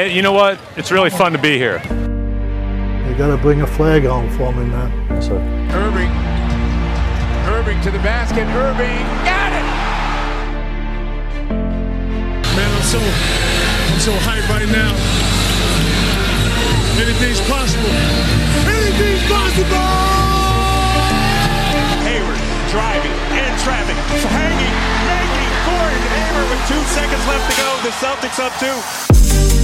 Hey, you know what? It's really fun to be here. You got to bring a flag home for me, man. Yes, sir. Irving. Irving to the basket. Irving got it! Man, I'm so hyped right now. Anything's possible. Anything's possible! Hayward driving and traffic. Hanging, making, Gordon Hayward with 2 seconds left to go. The Celtics up two.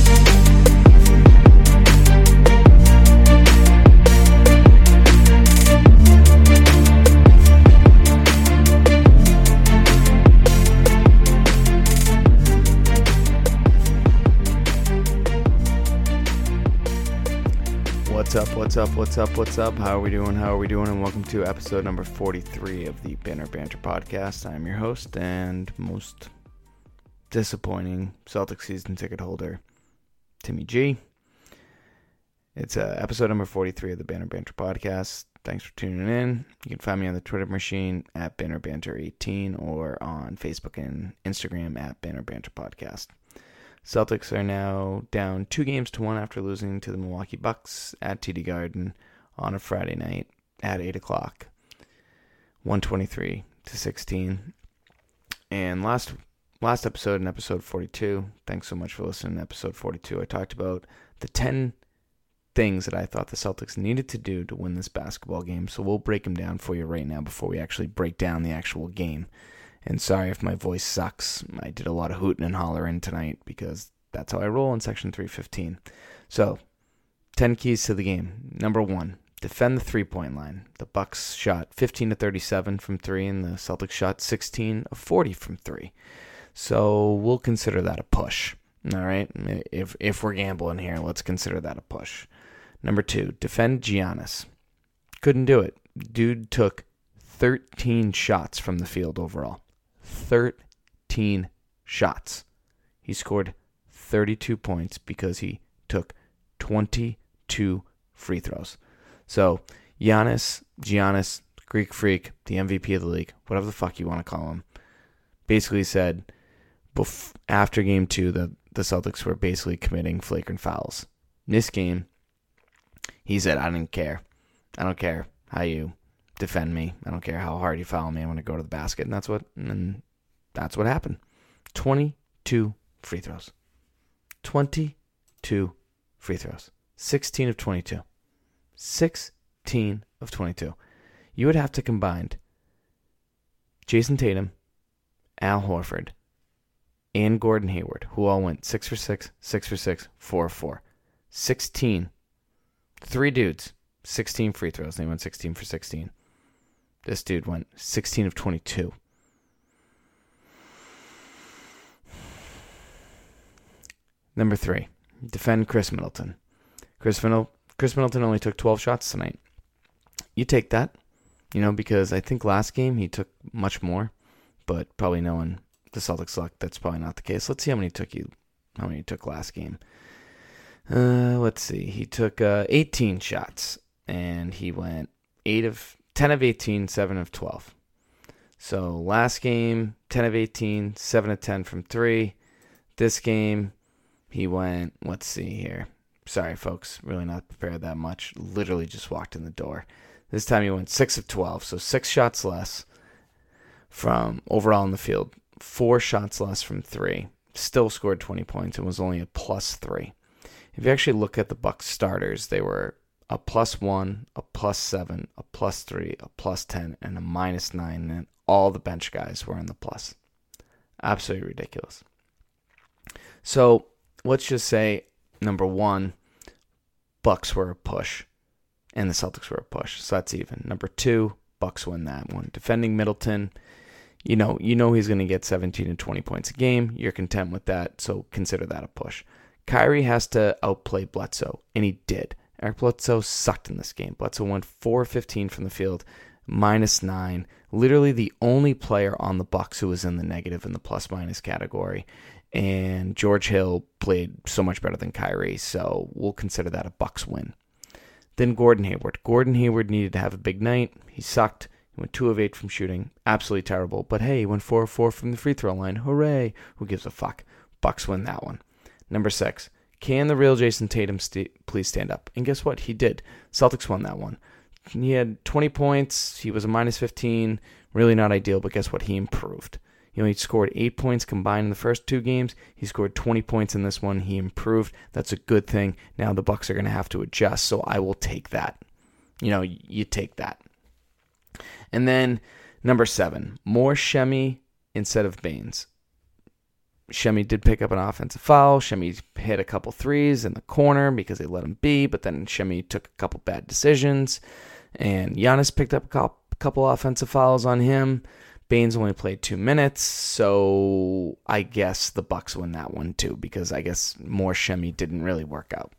What's up? How are we doing? And welcome to episode number 43 of the Banner Banter Podcast. I'm your host and most disappointing Celtics season ticket holder, Timmy G. It's episode number 43 of the Banner Banter Podcast. Thanks for tuning in. You can find me on the Twitter machine at Banner Banter 18 or on Facebook and Instagram at Banner Banter Podcast. Celtics are now down 2-1 after losing to the Milwaukee Bucks at TD Garden on a Friday night at 8 o'clock, 123-16. And last episode, in episode 42, thanks so much for listening to episode 42, I talked about the 10 things that I thought the Celtics needed to do to win this basketball game. So we'll break them down for you right now before we actually break down the actual game. And sorry if my voice sucks. I did a lot of hooting and hollering tonight because that's how I roll in Section 315. So, 10 keys to the game. Number one, defend the three-point line. The Bucks shot 15-37 from three, and the Celtics shot 16-40 from three. So we'll consider that a push. All right, if we're gambling here, let's consider that a push. Number two, defend Giannis. Couldn't do it. Dude took 13 shots from the field overall. 13 shots. He scored 32 points because he took 22 free throws. So Giannis, Greek Freak, the MVP of the league, whatever the fuck you want to call him, basically said after game two the Celtics were basically committing flagrant fouls. In this game, he said, I didn't care. I don't care how you defend me. I don't care how hard you foul me. I'm going to go to the basket. And that's what happened. 22 free throws. 22 free throws. 16 of 22. 16 of 22. You would have to combine Jason Tatum, Al Horford, and Gordon Hayward, who all went 6 for 6, 6 for 6, 4 for 4. 16. Three dudes. 16 free throws. They went 16 for 16. This dude went 16 of 22. Number three, defend Chris Middleton. Chris Middleton only took 12 shots tonight. You take that, because I think last game he took much more, but probably knowing the Celtics' luck, that's probably not the case. Let's see how many he took last game. Let's see. He took 18 shots, and he went 10 of 18, 7 of 12. So last game, 10 of 18, 7 of 10 from 3. This game, he went, let's see here. Sorry, folks, really not prepared that much. Literally just walked in the door. This time he went 6 of 12, so 6 shots less from overall in the field. 4 shots less from 3. Still scored 20 points and was only a +3. If you actually look at the Bucks starters, they were a +1, a +7, a +3, a +10, and a -9, and all the bench guys were in the plus. Absolutely ridiculous. So let's just say, number one, Bucks were a push, and the Celtics were a push, so that's even. Number two, Bucks win that one. Defending Middleton, you know he's going to get 17 and 20 points a game. You're content with that, so consider that a push. Kyrie has to outplay Bledsoe, and he did. Eric Bledsoe sucked in this game. Bledsoe went 4 of 15 from the field, -9. Literally the only player on the Bucks who was in the negative in the plus-minus category. And George Hill played so much better than Kyrie, so we'll consider that a Bucks win. Then Gordon Hayward. Gordon Hayward needed to have a big night. He sucked. He went 2 of 8 from shooting. Absolutely terrible. But hey, he went 4 of 4 from the free throw line. Hooray. Who gives a fuck? Bucks win that one. Number 6, Can the real Jason Tatum please stand up? And guess what? He did. Celtics won that one. He had 20 points. He was a minus 15. Really not ideal, but guess what? He improved. You know, he scored 8 points combined in the first two games. He scored 20 points in this one. He improved. That's a good thing. Now the Bucks are going to have to adjust, so I will take that. You know, you take that. And then number 7, more Shemi instead of Baines. Shemi did pick up an offensive foul. Shemi hit a couple threes in the corner because they let him be, but then Shemi took a couple bad decisions, and Giannis picked up a couple offensive fouls on him. Baines only played 2 minutes, so I guess the Bucks win that one too, because I guess more Shemi didn't really work out.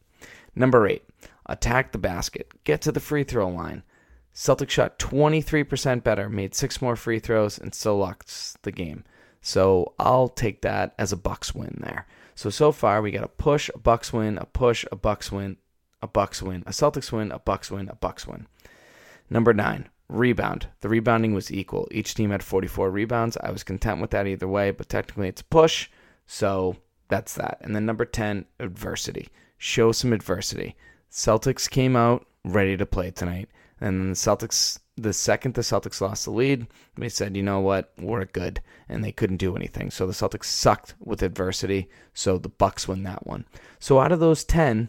Number 8, attack the basket. Get to the free throw line. Celtics shot 23% better, made 6 more free throws, and still lost the game. So I'll take that as a Bucks win there. So far we got a push, a Bucks win, a push, a Bucks win, a Bucks win, a Celtics win, a Bucks win, a Bucks win. Number 9. Rebound. The rebounding was equal. Each team had 44 rebounds. I was content with that either way, but technically it's a push, so that's that. And then number 10, adversity. Show some adversity. Celtics came out ready to play tonight, and then the Celtics, the second the Celtics lost the lead, they said, you know what, we're good, and they couldn't do anything. So the Celtics sucked with adversity, so the Bucks win that one. So out of those 10,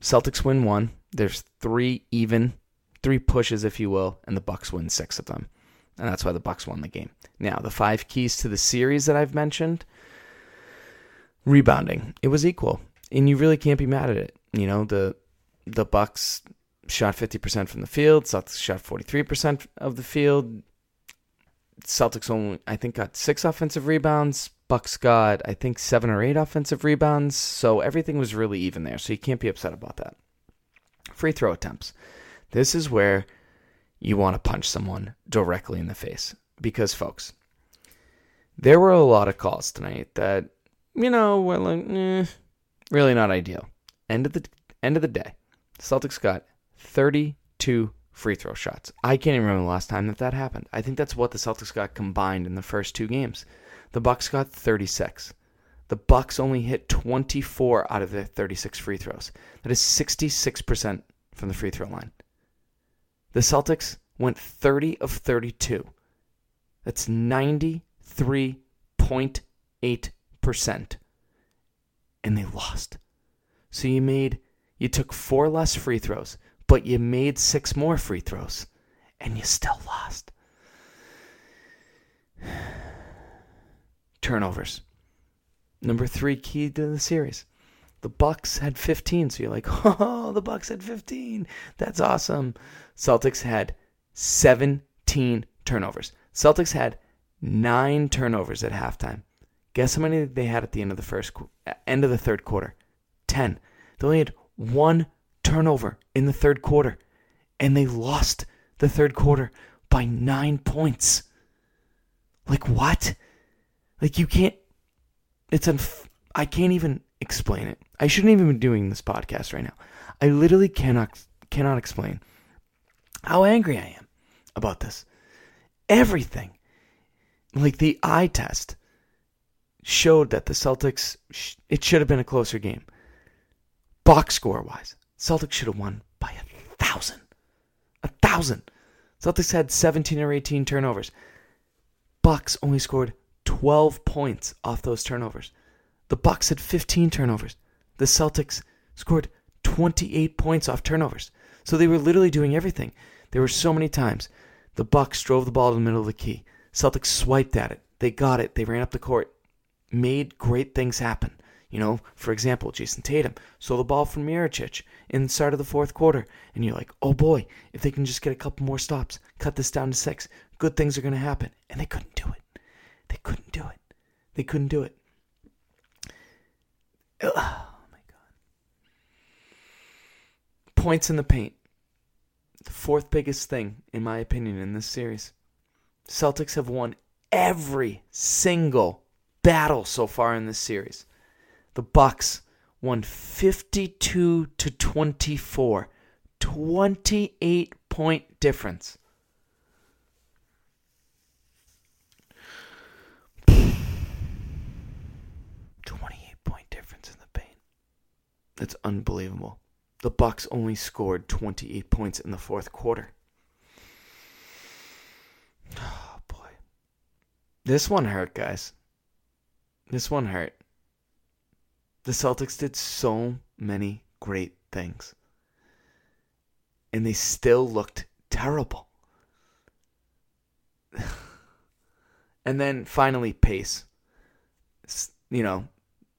Celtics win 1. There's 3 even, 3 pushes, if you will, and the Bucks win 6 of them. And that's why the Bucks won the game. Now, the 5 keys to the series that I've mentioned, rebounding. It was equal, and you really can't be mad at it. You know, the Bucks shot 50% from the field. Celtics shot 43% of the field. Celtics only, I think, got 6 offensive rebounds. Bucks got, I think, 7 or 8 offensive rebounds. So everything was really even there, so you can't be upset about that. Free throw attempts. This is where you want to punch someone directly in the face. Because, folks, there were a lot of calls tonight that, you know, were like, really not ideal. End of the day, Celtics got 32 free throw shots. I can't even remember the last time that happened. I think that's what the Celtics got combined in the first 2 games. The Bucks got 36. The Bucks only hit 24 out of their 36 free throws. That is 66% from the free throw line. The Celtics went 30 of 32. That's 93.8%. And they lost. So you took 4 less free throws, but you made 6 more free throws, and you still lost. Turnovers. Number 3 key to the series. The Bucks had 15, so you're like, oh, the Bucks had 15. That's awesome. Celtics had 17 turnovers. Celtics had 9 turnovers at halftime. Guess how many they had at the end of the third quarter? 10. They only had 1 turnover in the third quarter, and they lost the third quarter by 9 points. Like, what? Like, you can't. I can't even explain it. I shouldn't even be doing this podcast right now. I literally cannot explain how angry I am about this. Everything, like the eye test, showed that the Celtics, it should have been a closer game. Box score-wise, Celtics should have won by 1,000. 1,000. Celtics had 17 or 18 turnovers. Bucks only scored 12 points off those turnovers. The Bucks had 15 turnovers. The Celtics scored 28 points off turnovers. So they were literally doing everything. There were so many times. The Bucks drove the ball to the middle of the key. Celtics swiped at it. They got it. They ran up the court. Made great things happen. You know, for example, Jason Tatum stole the ball from Miricic in the start of the fourth quarter. And you're like, oh boy, if they can just get a couple more stops, cut this down to 6, good things are going to happen. And they couldn't do it. They couldn't do it. They couldn't do it. Oh, my God. Points in the paint. The 4th biggest thing, in my opinion, in this series. Celtics have won every single battle so far in this series. The Bucks won 52 to 24. 28-point difference. That's unbelievable. The Bucks only scored 28 points in the fourth quarter. Oh, boy. This one hurt, guys. This one hurt. The Celtics did so many great things, and they still looked terrible. And then finally, pace. You know,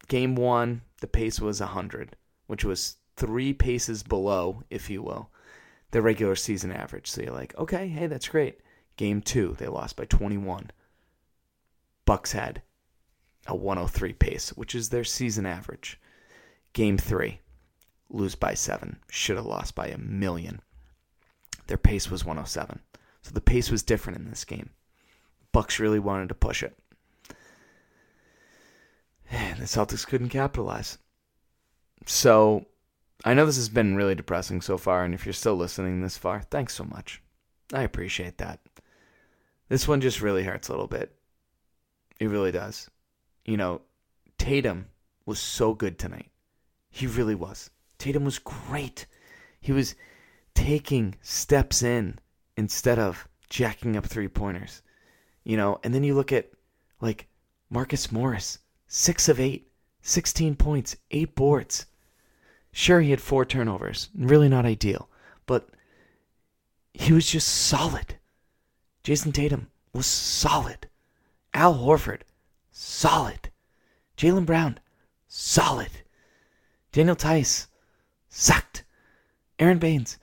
game one, the pace was 100, which was 3 paces below, if you will, the regular season average. So you're like, okay, hey, that's great. Game two, they lost by 21. Bucks had a 103 pace, which is their season average. Game three, lose by 7. Should have lost by 1,000,000. Their pace was 107. So the pace was different in this game. Bucks really wanted to push it. And the Celtics couldn't capitalize. So I know this has been really depressing so far, and if you're still listening this far, thanks so much. I appreciate that. This one just really hurts a little bit. It really does. You know, Tatum was so good tonight. He really was. Tatum was great. He was taking steps in instead of jacking up three-pointers. You know, and then you look at, like, Marcus Morris, 6 of 8, 16 points, 8 boards. Sure, he had 4 turnovers, really not ideal, but he was just solid. Jason Tatum was solid. Al Horford, solid. Jaylen Brown, solid. Daniel Tice, sucked. Aaron Baines,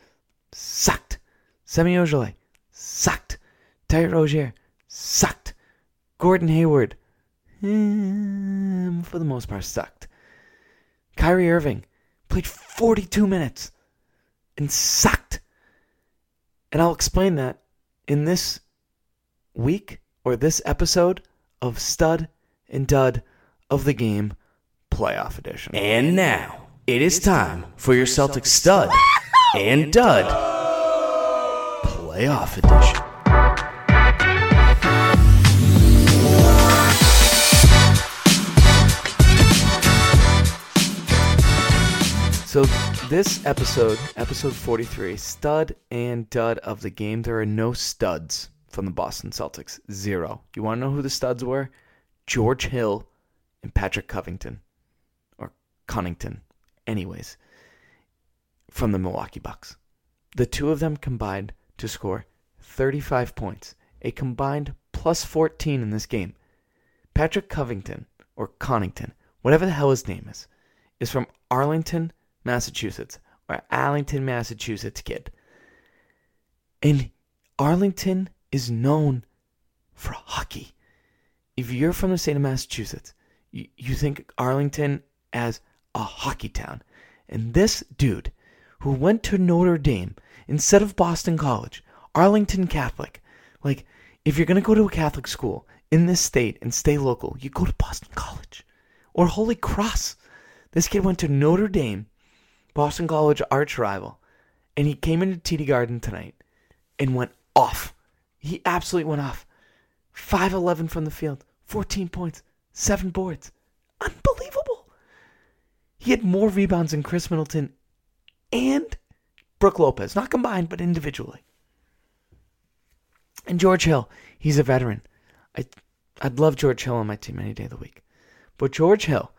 sucked. Semi Ojeleye, sucked. Terry Rozier, sucked. Gordon Hayward, for the most part, sucked. Kyrie Irving played 42 minutes and sucked. And I'll explain that in this week or this episode of Stud and Dud of the Game Playoff Edition. And now it is time for your Celtics Stud and Dud Playoff Edition. So this episode, episode 43, Stud and Dud of the Game. There are no studs from the Boston Celtics. 0. You want to know who the studs were? George Hill and Patrick Covington. Or Connington. Anyways. From the Milwaukee Bucks. The two of them combined to score 35 points. A combined plus 14 in this game. Patrick Covington, or Connington, whatever the hell his name is from Arlington, Massachusetts, or Arlington, Massachusetts kid. And Arlington is known for hockey. If you're from the state of Massachusetts, you think Arlington as a hockey town. And this dude who went to Notre Dame instead of Boston College, Arlington Catholic. Like, if you're going to go to a Catholic school in this state and stay local, you go to Boston College or Holy Cross. This kid went to Notre Dame, Boston College arch rival, and he came into TD Garden tonight and went off. He absolutely went off. 5-11 from the field, 14 points, 7 boards. Unbelievable. He had more rebounds than Chris Middleton and Brooke Lopez, not combined, but individually. And George Hill, he's a veteran. I'd love George Hill on my team any day of the week. But George Hill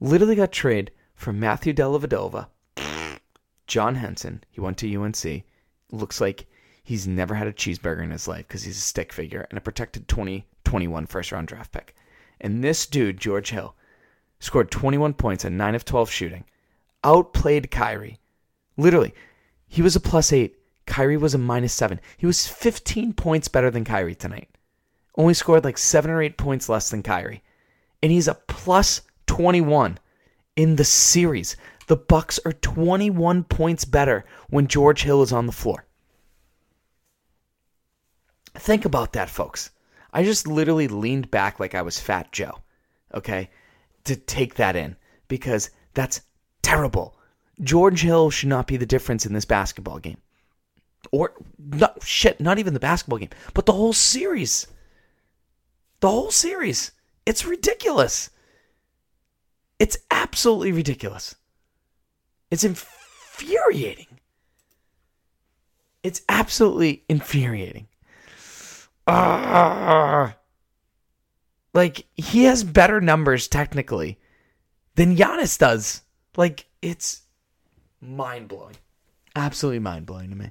literally got traded for Matthew Dellavedova, John Henson. He went to UNC. Looks like he's never had a cheeseburger in his life because he's a stick figure and a protected 2021 first-round draft pick. And this dude, George Hill, scored 21 points and 9 of 12 shooting. Outplayed Kyrie. Literally, he was a plus 8. Kyrie was a minus 7. He was 15 points better than Kyrie tonight. Only scored like 7 or 8 points less than Kyrie. And he's a plus 21 in the series. The Bucks are 21 points better when George Hill is on the floor. Think about that, folks. I just literally leaned back like I was Fat Joe, okay, to take that in, because that's terrible. George Hill should not be the difference in this basketball game. Or, not even the basketball game, but the whole series. The whole series. It's ridiculous. It's absolutely ridiculous. It's infuriating. It's absolutely infuriating. Like, he has better numbers technically than Giannis does. Like, it's mind-blowing. Absolutely mind-blowing to me.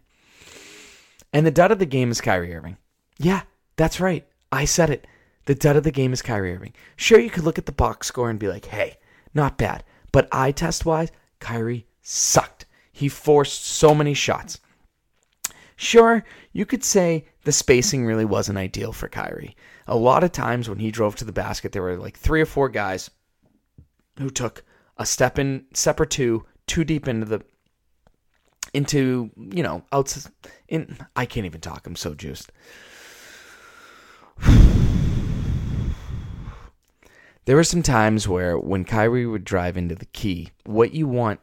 And the dud of the game is Kyrie Irving. Yeah, that's right. I said it. The dud of the game is Kyrie Irving. Sure, you could look at the box score and be like, hey, not bad. But eye test-wise, Kyrie sucked. He forced so many shots. Sure, you could say the spacing really wasn't ideal for Kyrie. A lot of times when he drove to the basket, there were like three or four guys who took a step or two, too deep into, you know, outside. I can't even talk. I'm so juiced. There were some times where when Kyrie would drive into the key, what you want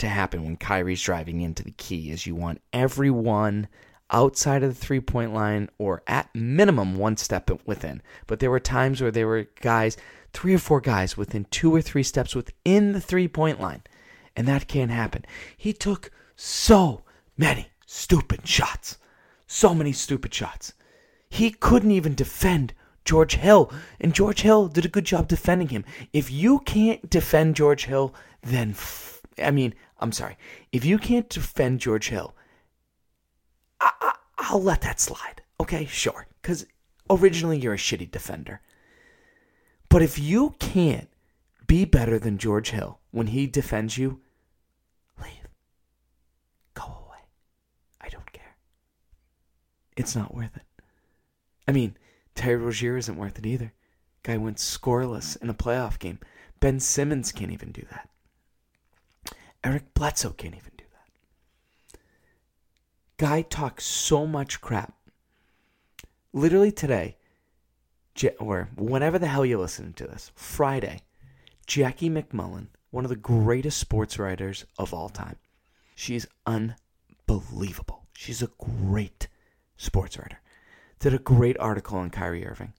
to happen when Kyrie's driving into the key is you want everyone outside of the three-point line or at minimum one step within. But there were times where there were guys, three or four guys within two or three steps within the three-point line, and that can't happen. He took so many stupid shots. So many stupid shots. He couldn't even defend George Hill, and George Hill did a good job defending him. If you can't defend George Hill, then, if you can't defend George Hill, I'll let that slide. Okay, sure, because originally you're a shitty defender. But if you can't be better than George Hill when he defends you, leave. Go away. I don't care. It's not worth it. I mean, Terry Rozier isn't worth it either. Guy went scoreless in a playoff game. Ben Simmons can't even do that. Eric Bledsoe can't even do that. Guy talks so much crap. Literally today, or whenever the hell you're listening to this, Friday, Jackie McMullen, one of the greatest sports writers of all time. She's unbelievable. She's a great sports writer. Did a great article on Kyrie Irving.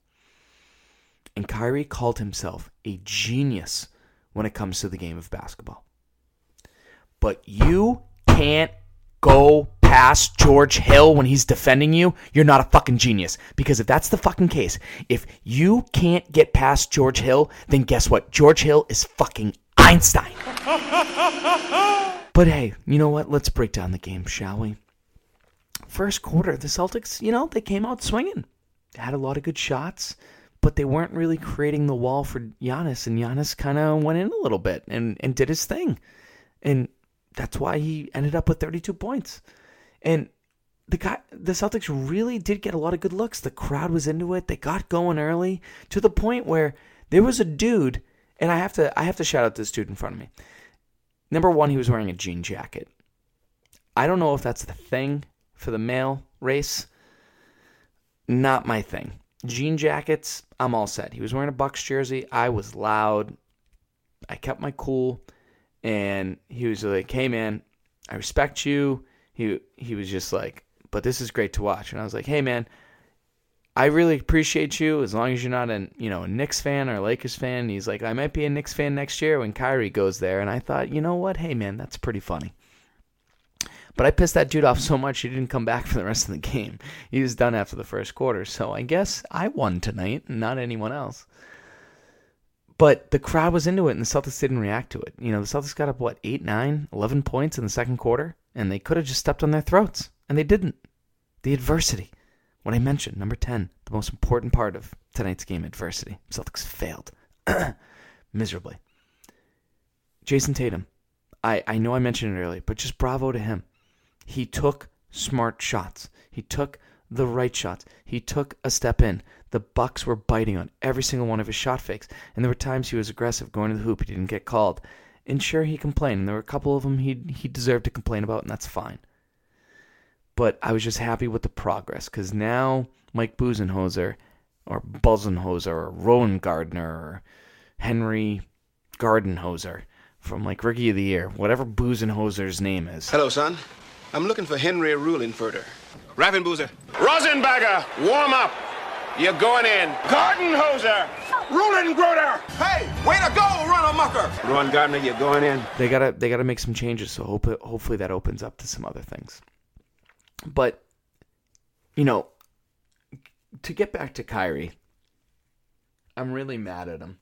And Kyrie called himself a genius when it comes to the game of basketball. But you can't go past George Hill when he's defending you. You're not a fucking genius. Because if that's the fucking case, if you can't get past George Hill, then guess what? George Hill is fucking Einstein. But hey, you know what? Let's break down the game, shall we? First quarter, the Celtics, they came out swinging. They had a lot of good shots, but they weren't really creating the wall for Giannis, and Giannis kind of went in a little bit and did his thing. And that's why he ended up with 32 points. And the Celtics really did get a lot of good looks. The crowd was into it. They got going early to the point where there was a dude, and I have to shout out this dude in front of me. Number one, he was wearing a jean jacket. I don't know if that's the thing for the male race. Not my thing. Jean jackets, I'm all set. He was wearing a Bucks jersey. I was loud. I kept my cool. And he was like, hey, man, I respect you. He was just like, but this is great to watch. And I was like, hey, man, I really appreciate you as long as you're not a Knicks fan or a Lakers fan. And he's like, I might be a Knicks fan next year when Kyrie goes there. And I thought, you know what? Hey, man, that's pretty funny. But I pissed that dude off so much he didn't come back for the rest of the game. He was done after the first quarter. So I guess I won tonight, not anyone else. But the crowd was into it, and the Celtics didn't react to it. The Celtics got up, 8, 9, 11 points in the second quarter, and they could have just stepped on their throats, and they didn't. The adversity. What I mentioned, number 10, the most important part of tonight's game, adversity. Celtics failed miserably. Jason Tatum. I know I mentioned it earlier, but just bravo to him. He took smart shots. He took the right shots. He took a step in. The Bucks were biting on every single one of his shot fakes, and there were times he was aggressive going to the hoop. He didn't get called. And sure, he complained, and there were a couple of them he deserved to complain about, and that's fine. But I was just happy with the progress, because now Mike Budenholzer or Budenholzer or Rowan Gardner or Henry Gardenhoser from Rookie of the Year, whatever Budenholzer's name is. Hello, son. I'm looking for Henry Ruhlenfurter. Raffenboozer. Rosenbagger, warm up. You're going in. Gordon Hayward, Reuben Groder. Hey, way to go, Ronald Mucker. Ron Gardner, you're going in. They gotta make some changes. So hopefully that opens up to some other things. But you know, to get back to Kyrie, I'm really mad at him,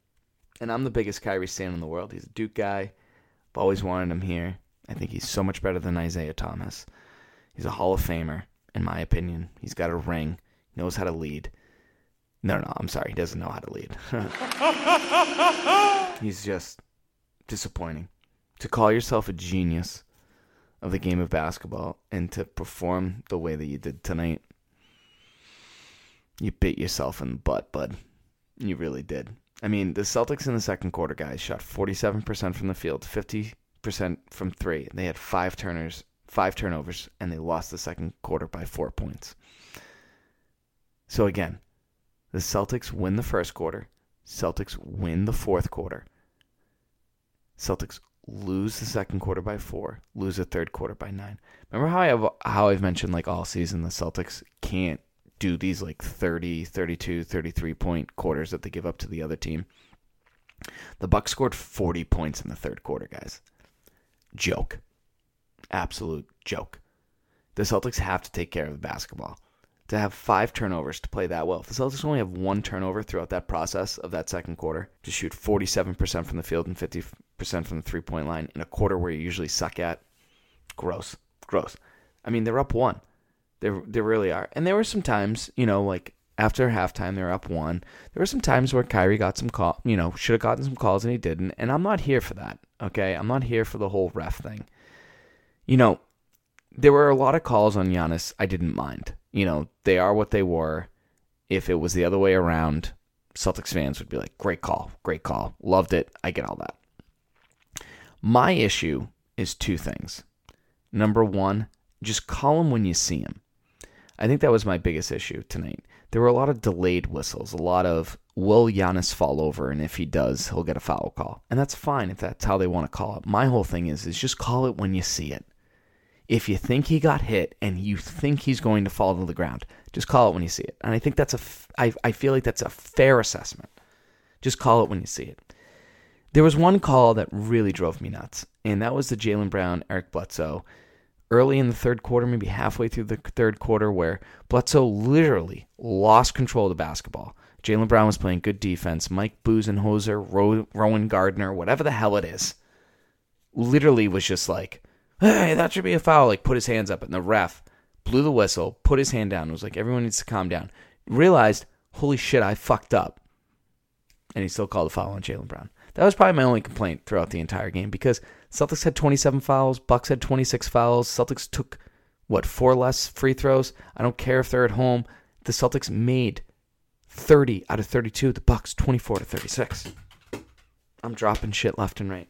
and I'm the biggest Kyrie stan in the world. He's a Duke guy. I've always wanted him here. I think he's so much better than Isaiah Thomas. He's a Hall of Famer, in my opinion. He's got a ring. He knows how to lead. No, I'm sorry. He doesn't know how to lead. He's just disappointing. To call yourself a genius of the game of basketball and to perform the way that you did tonight, you bit yourself in the butt, bud. You really did. I mean, the Celtics in the second quarter, guys, shot 47% from the field, 50% from three. They had five turnovers, and they lost the second quarter by 4 points. So again, the Celtics win the first quarter. Celtics win the fourth quarter. Celtics lose the second quarter by 4, lose the third quarter by 9. Remember how I've mentioned, like, all season the Celtics can't do these, like, 30, 32, 33-point quarters that they give up to the other team? The Bucks scored 40 points in the third quarter, guys. Joke. Absolute joke. The Celtics have to take care of the basketball. To have 5 turnovers to play that well. If the Celtics only have 1 turnover throughout that process of that second quarter, to shoot 47% from the field and 50% from the three-point line in a quarter where you usually suck at, gross. I mean, they're up 1. They really are. And there were some times, you know, like after halftime, they were up 1. There were some times where Kyrie got some call, you know, should have gotten some calls and he didn't. And I'm not here for that, okay? I'm not here for the whole ref thing. You know, there were a lot of calls on Giannis I didn't mind. You know, they are what they were. If it was the other way around, Celtics fans would be like, great call, loved it, I get all that. My issue is 2 things. Number 1, just call him when you see him. I think that was my biggest issue tonight. There were a lot of delayed whistles, a lot of, will Giannis fall over, and if he does, he'll get a foul call. And that's fine if that's how they want to call it. My whole thing is just call it when you see it. If you think he got hit and you think he's going to fall to the ground, just call it when you see it. And I think that's I feel like that's a fair assessment. Just call it when you see it. There was one call that really drove me nuts, and that was the Jaylen Brown, Eric Bledsoe, early in the third quarter, maybe halfway through the third quarter, where Bledsoe literally lost control of the basketball. Jaylen Brown was playing good defense. Mike Budenholzer, Rowan Gardner, whatever the hell it is, literally was just like, hey, that should be a foul, like put his hands up, and the ref blew the whistle, put his hand down, and was like, everyone needs to calm down. Realized, holy shit, I fucked up. And he still called a foul on Jaylen Brown. That was probably my only complaint throughout the entire game, because Celtics had 27 fouls, Bucks had 26 fouls, Celtics took, 4 less free throws? I don't care if they're at home. The Celtics made 30 out of 32, the Bucks 24 to 36. I'm dropping shit left and right.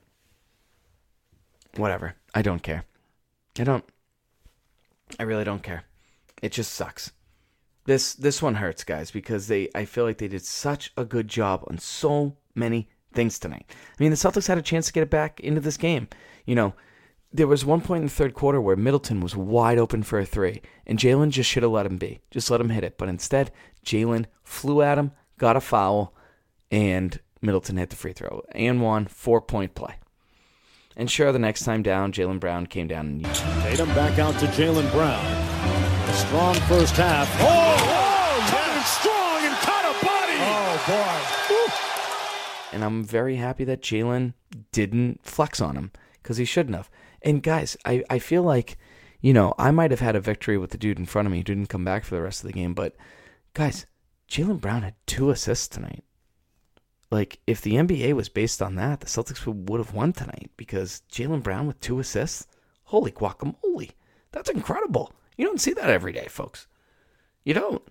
Whatever. I don't care. I really don't care. It just sucks. This one hurts, guys, because I feel like they did such a good job on so many things tonight. I mean, the Celtics had a chance to get it back into this game. You know, there was one point in the third quarter where Middleton was wide open for a three, and Jaylen just should have let him be. Just let him hit it. But instead, Jaylen flew at him, got a foul, and Middleton hit the free throw. And won, 4-point play. And sure, the next time down, Jaylen Brown came down and used it. Tatum back out to Jaylen Brown. A strong first half. Tatum strong and caught a body. Oh, boy. And I'm very happy that Jaylen didn't flex on him, because he shouldn't have. And, guys, I feel like, you know, I might have had a victory with the dude in front of me who didn't come back for the rest of the game. But, guys, Jaylen Brown had 2 assists tonight. Like, if the NBA was based on that, the Celtics would have won tonight, because Jaylen Brown with 2 assists? Holy guacamole. That's incredible. You don't see that every day, folks. You don't.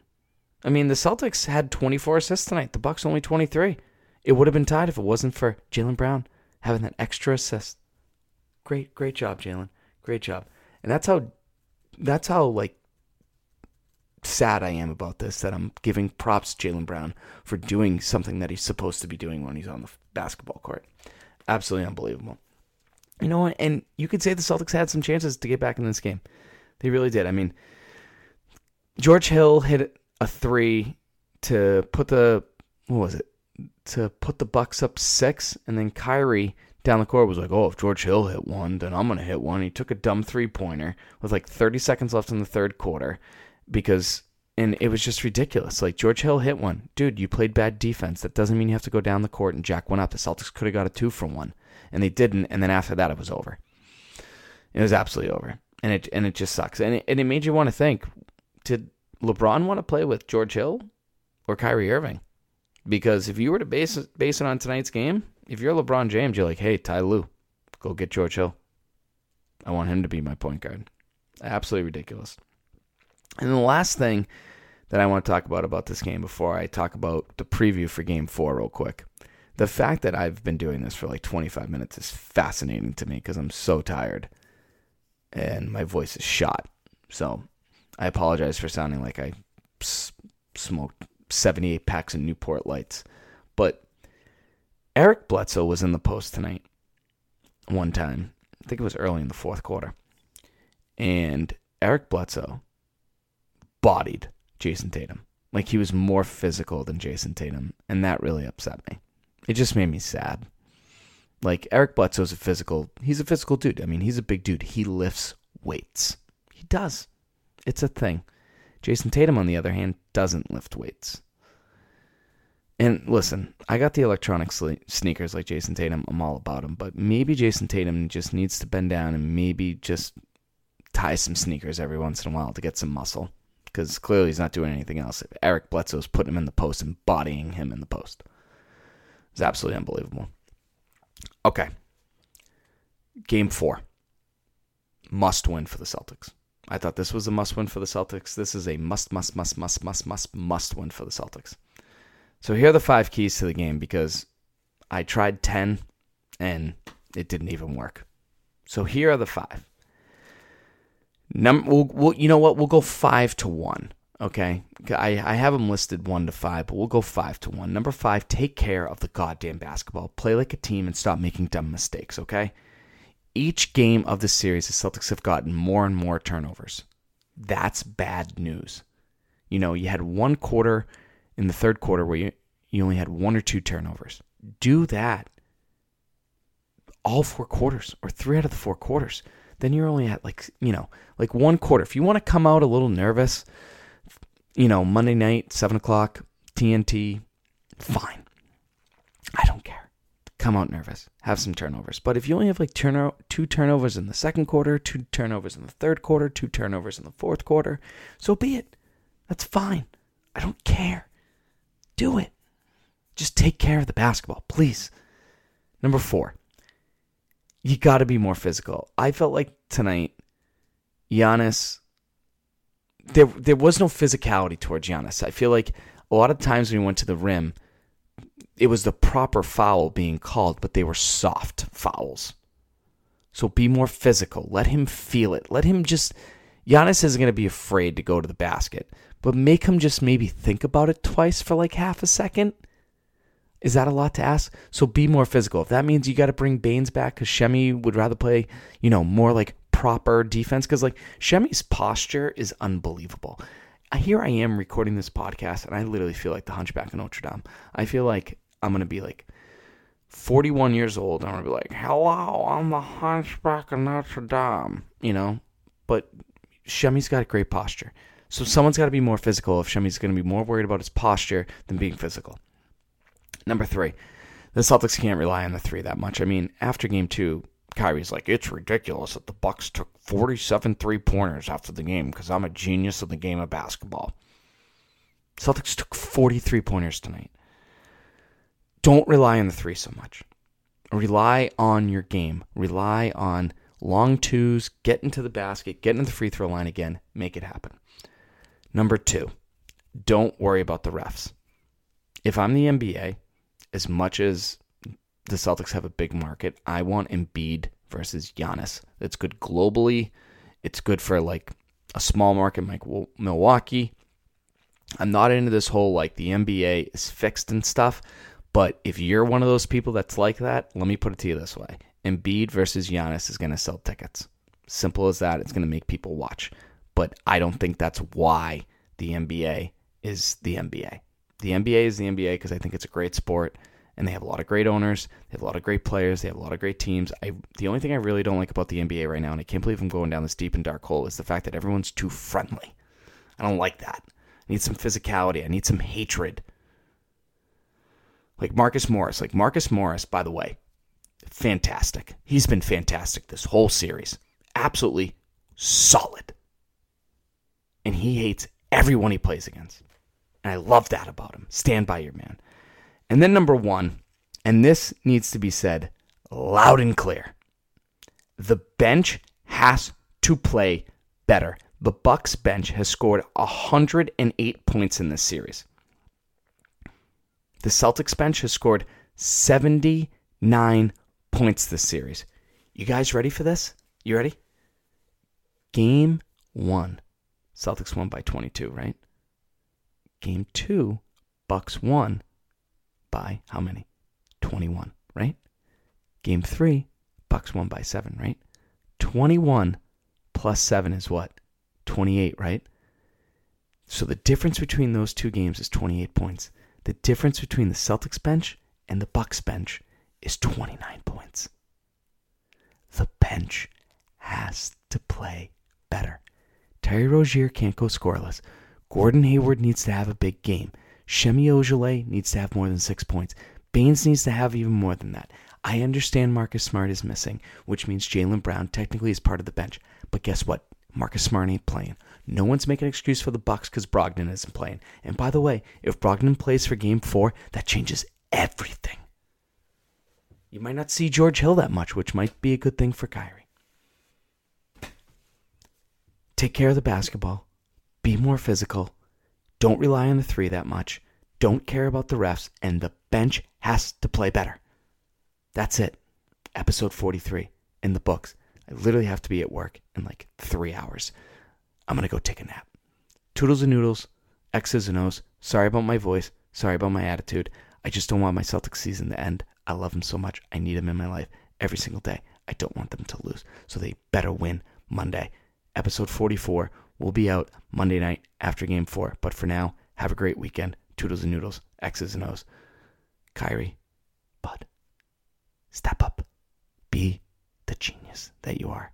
I mean, the Celtics had 24 assists tonight. The Bucks only 23. It would have been tied if it wasn't for Jaylen Brown having that extra assist. Great job, Jaylen. Great job. And that's how like, sad I am about this, that I'm giving props to Jaylen Brown for doing something that he's supposed to be doing when he's on the basketball court. Absolutely unbelievable. You know what? And you could say the Celtics had some chances to get back in this game. They really did. I mean, George Hill hit a three to put the Bucks up 6, and then Kyrie down the court was like, oh, if George Hill hit one, then I'm going to hit one. He took a dumb 3-pointer with like 30 seconds left in the third quarter and it was just ridiculous. Like, George Hill hit one. Dude, you played bad defense. That doesn't mean you have to go down the court and jack one up. The Celtics could have got a 2-for-1, and they didn't. And then after that, it was over. It was absolutely over. And it just sucks. And it made you want to think, did LeBron want to play with George Hill or Kyrie Irving? Because if you were to base it on tonight's game, if you're LeBron James, you're like, hey, Ty Lue, go get George Hill. I want him to be my point guard. Absolutely ridiculous. And then the last thing that I want to talk about this game before I talk about the preview for Game 4 real quick. The fact that I've been doing this for like 25 minutes is fascinating to me because I'm so tired and my voice is shot. So I apologize for sounding like I smoked 78 packs of Newport Lights. But Eric Bledsoe was in the post tonight one time. I think it was early in the fourth quarter. And Eric Bledsoe bodied Jason Tatum. Like, he was more physical than Jason Tatum, and that really upset me. It just made me sad. Like, Eric Bledsoe's he's a physical dude. I mean, he's a big dude. He lifts weights. He does. It's a thing. Jason Tatum, on the other hand, doesn't lift weights. And listen, I got the electronic sneakers like Jason Tatum. I'm all about them. But maybe Jason Tatum just needs to bend down and maybe just tie some sneakers every once in a while to get some muscle. Because clearly he's not doing anything else. Eric Bledsoe's putting him in the post and bodying him in the post. It's absolutely unbelievable. Okay. Game 4. Must win for the Celtics. I thought this was a must win for the Celtics. This is a must win for the Celtics. So here are the 5 keys to the game, because I tried 10 and it didn't even work. So here are the 5. We'll go 5-1. Okay, I have them listed 1-5, but we'll go 5-1. Number 5, take care of the goddamn basketball. Play like a team and stop making dumb mistakes. Okay, each game of the series, the Celtics have gotten more and more turnovers. That's bad news. You know, you had one quarter in the third quarter where you only had 1 or 2 turnovers. Do that all 4 quarters or 3 out of the 4 quarters. Then you're only at like one quarter. If you want to come out a little nervous, Monday night, 7 o'clock, TNT, fine. I don't care. Come out nervous. Have some turnovers. But if you only have like 2 turnovers in the second quarter, 2 turnovers in the third quarter, 2 turnovers in the fourth quarter, so be it. That's fine. I don't care. Do it. Just take care of the basketball, please. Number 4. You got to be more physical. I felt like tonight, Giannis, there was no physicality towards Giannis. I feel like a lot of times when we went to the rim, it was the proper foul being called, but they were soft fouls. So be more physical. Let him feel it. Let him just, Giannis isn't going to be afraid to go to the basket, but make him just maybe think about it twice for like half a second. Is that a lot to ask? So be more physical. If that means you got to bring Baines back because Shemi would rather play, more like proper defense, because like Shemi's posture is unbelievable. Here I am recording this podcast and I literally feel like the Hunchback of Notre Dame. I feel like I'm going to be like 41 years old and I'm going to be like, hello, I'm the Hunchback of Notre Dame, But Shemi's got a great posture. So someone's got to be more physical if Shemi's going to be more worried about his posture than being physical. Number 3, the Celtics can't rely on the 3 that much. I mean, after Game 2, Kyrie's like, it's ridiculous that the Bucks took 47 three-pointers after the game because I'm a genius in the game of basketball. Celtics took 43 pointers tonight. Don't rely on the 3 so much. Rely on your game. Rely on long 2s, get into the basket, get into the free throw line again, make it happen. Number 2, don't worry about the refs. If I'm the NBA, as much as the Celtics have a big market, I want Embiid versus Giannis. It's good globally. It's good for like a small market like Milwaukee. I'm not into this whole like the NBA is fixed and stuff, but if you're one of those people that's like that, let me put it to you this way. Embiid versus Giannis is going to sell tickets. Simple as that. It's going to make people watch. But I don't think that's why the NBA is the NBA. the NBA is the NBA because I think it's a great sport, and they have a lot of great owners, they have a lot of great players, they have a lot of great teams. The only thing I really don't like about the NBA right now, and I can't believe I'm going down this deep and dark hole, is the fact that everyone's too friendly. I don't like that. I need some physicality. I need some hatred. Like Marcus Morris. By the way, fantastic. He's been fantastic this whole series. Absolutely solid. And he hates everyone he plays against. And I love that about him. Stand by your man. And then number one, and this needs to be said loud and clear. The bench has to play better. The Bucks bench has scored 108 points in this series. The Celtics bench has scored 79 points this series. You guys ready for this? You ready? Game 1. Celtics won by 22, right? Game 2, Bucks won by how many? 21, right? Game 3, Bucks won by 7, right? 21 plus 7 is what? 28, right? So the difference between those two games is 28 points. The difference between the Celtics bench and the Bucks bench is 29 points. The bench has to play better. Terry Rozier can't go scoreless. Gordon Hayward needs to have a big game. Shemi Ojeleye needs to have more than 6 points. Baines needs to have even more than that. I understand Marcus Smart is missing, which means Jaylen Brown technically is part of the bench. But guess what? Marcus Smart ain't playing. No one's making an excuse for the Bucks because Brogdon isn't playing. And by the way, if Brogdon plays for Game 4, that changes everything. You might not see George Hill that much, which might be a good thing for Kyrie. Take care of the basketball. Be more physical. Don't rely on the three that much. Don't care about the refs. And the bench has to play better. That's it. Episode 43 in the books. I literally have to be at work in like 3 hours. I'm going to go take a nap. Toodles and noodles. X's and O's. Sorry about my voice. Sorry about my attitude. I just don't want my Celtics season to end. I love them so much. I need them in my life every single day. I don't want them to lose. So they better win Monday. Episode 44 will be out Monday night after Game 4. But for now, have a great weekend. Toodles and noodles. X's and O's. Kyrie, Bud, step up. Be the genius that you are.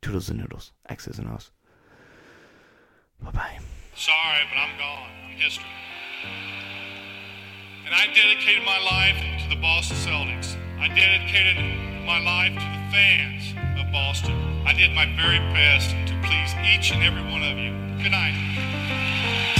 Toodles and noodles. X's and O's. Bye-bye. Sorry, but I'm gone. I'm history. And I dedicated my life to the Boston Celtics. I dedicated my life to the fans of Boston. I did my very best to please each and every one of you. Good night.